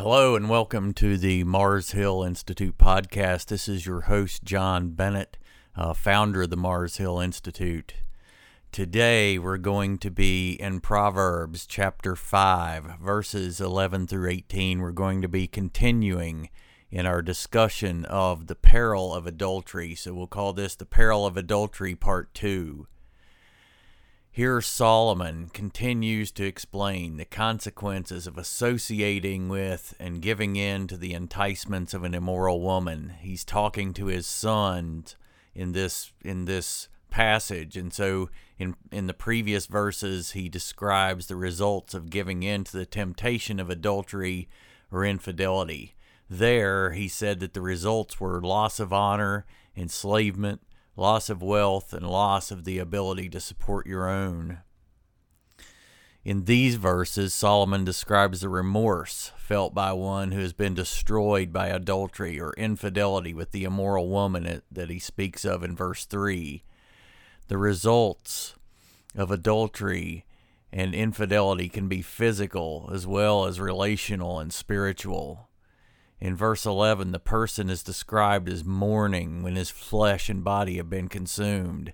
Hello and welcome to the Mars Hill Institute podcast. This is your host, John Bennett, founder of the Mars Hill Institute. Today we're going to be in Proverbs chapter 5, verses 11 through 18. We're going to be continuing in our discussion of the peril of adultery. So we'll call this the peril of adultery part 2. Here Solomon continues to explain the consequences of associating with and giving in to the enticements of an immoral woman. He's talking to his sons in this passage, and so in the previous verses he describes the results of giving in to the temptation of adultery or infidelity. There he said that the results were loss of honor, enslavement, loss of wealth, and loss of the ability to support your own. In these verses, Solomon describes the remorse felt by one who has been destroyed by adultery or infidelity with the immoral woman that he speaks of in verse 3. The results of adultery and infidelity can be physical as well as relational and spiritual. In verse 11, the person is described as mourning when his flesh and body have been consumed.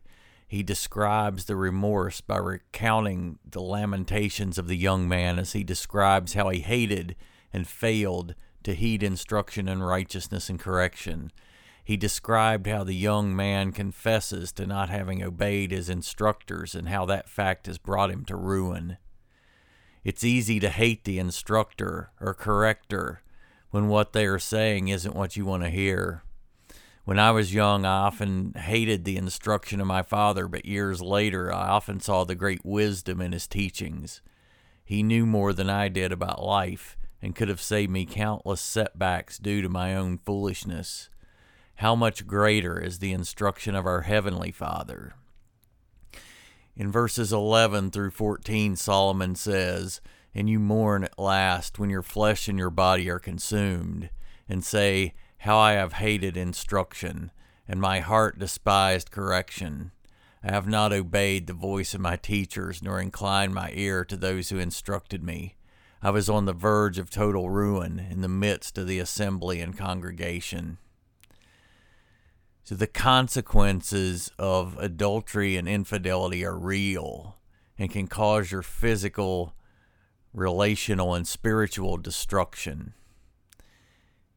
He describes the remorse by recounting the lamentations of the young man as he describes how he hated and failed to heed instruction in righteousness and correction. He described how the young man confesses to not having obeyed his instructors and how that fact has brought him to ruin. It's easy to hate the instructor or corrector when what they are saying isn't what you want to hear. When I was young, I often hated the instruction of my father, but years later, I often saw the great wisdom in his teachings. He knew more than I did about life and could have saved me countless setbacks due to my own foolishness. How much greater is the instruction of our Heavenly Father? In verses 11 through 14, Solomon says, "And you mourn at last when your flesh and your body are consumed, and say, 'How I have hated instruction, and my heart despised correction. I have not obeyed the voice of my teachers, nor inclined my ear to those who instructed me. I was on the verge of total ruin in the midst of the assembly and congregation.'" So the consequences of adultery and infidelity are real and can cause your physical, relational, and spiritual destruction.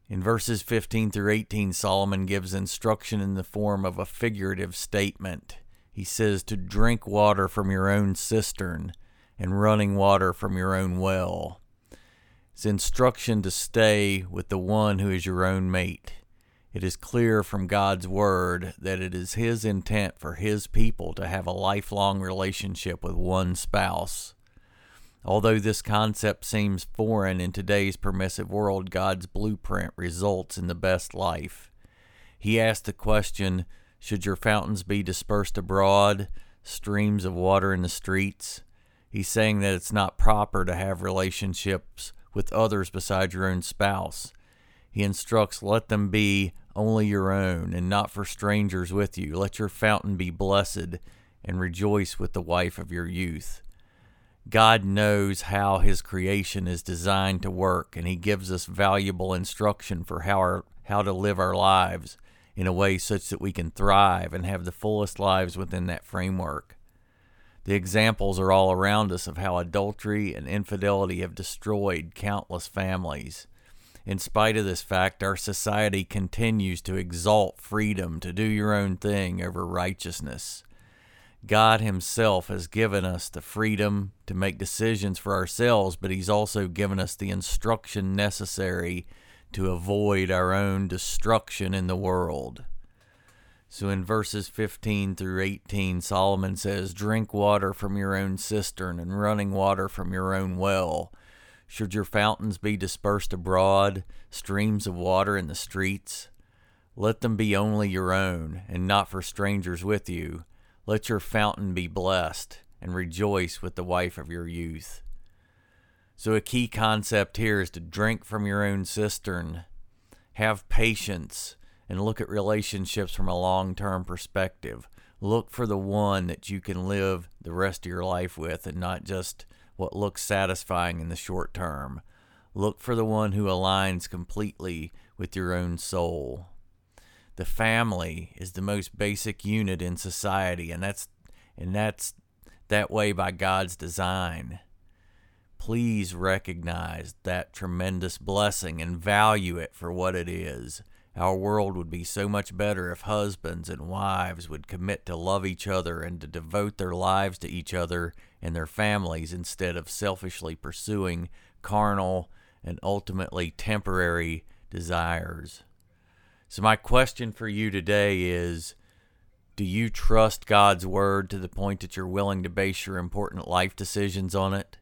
In verses 15 through 18, Solomon gives instruction in the form of a figurative statement. He says to drink water from your own cistern and running water from your own well. It's instruction to stay with the one who is your own mate. It is clear from God's word that it is His intent for His people to have a lifelong relationship with one spouse. Although this concept seems foreign in today's permissive world, God's blueprint results in the best life. He asked the question, "Should your fountains be dispersed abroad, streams of water in the streets?" He's saying that it's not proper to have relationships with others beside your own spouse. He instructs, "Let them be only your own and not for strangers with you. Let your fountain be blessed and rejoice with the wife of your youth." God knows how His creation is designed to work, and He gives us valuable instruction for how to live our lives in a way such that we can thrive and have the fullest lives within that framework. The examples are all around us of how adultery and infidelity have destroyed countless families. In spite of this fact, our society continues to exalt freedom to do your own thing over righteousness. God Himself has given us the freedom to make decisions for ourselves, but He's also given us the instruction necessary to avoid our own destruction in the world. So in verses 15 through 18, Solomon says, "Drink water from your own cistern and running water from your own well. Should your fountains be dispersed abroad, streams of water in the streets? Let them be only your own and not for strangers with you. Let your fountain be blessed and rejoice with the wife of your youth." So a key concept here is to drink from your own cistern, have patience, and look at relationships from a long-term perspective. Look for the one that you can live the rest of your life with and not just what looks satisfying in the short term. Look for the one who aligns completely with your own soul. The family is the most basic unit in society, and that's that way by God's design. Please recognize that tremendous blessing and value it for what it is. Our world would be so much better if husbands and wives would commit to love each other and to devote their lives to each other and their families instead of selfishly pursuing carnal and ultimately temporary desires. So my question for you today is, do you trust God's word to the point that you're willing to base your important life decisions on it?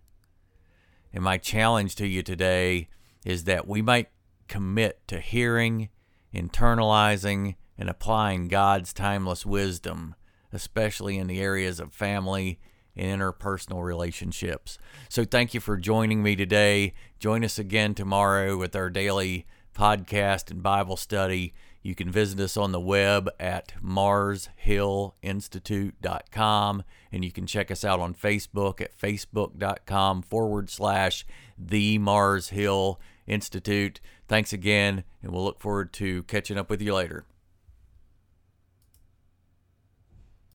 And my challenge to you today is that we might commit to hearing, internalizing, and applying God's timeless wisdom, especially in the areas of family and interpersonal relationships. So thank you for joining me today. Join us again tomorrow with our daily podcast and Bible study. You can visit us on the web at marshillinstitute.com, and you can check us out on Facebook at facebook.com/the Mars Hill Institute. Thanks again, and we'll look forward to catching up with you later.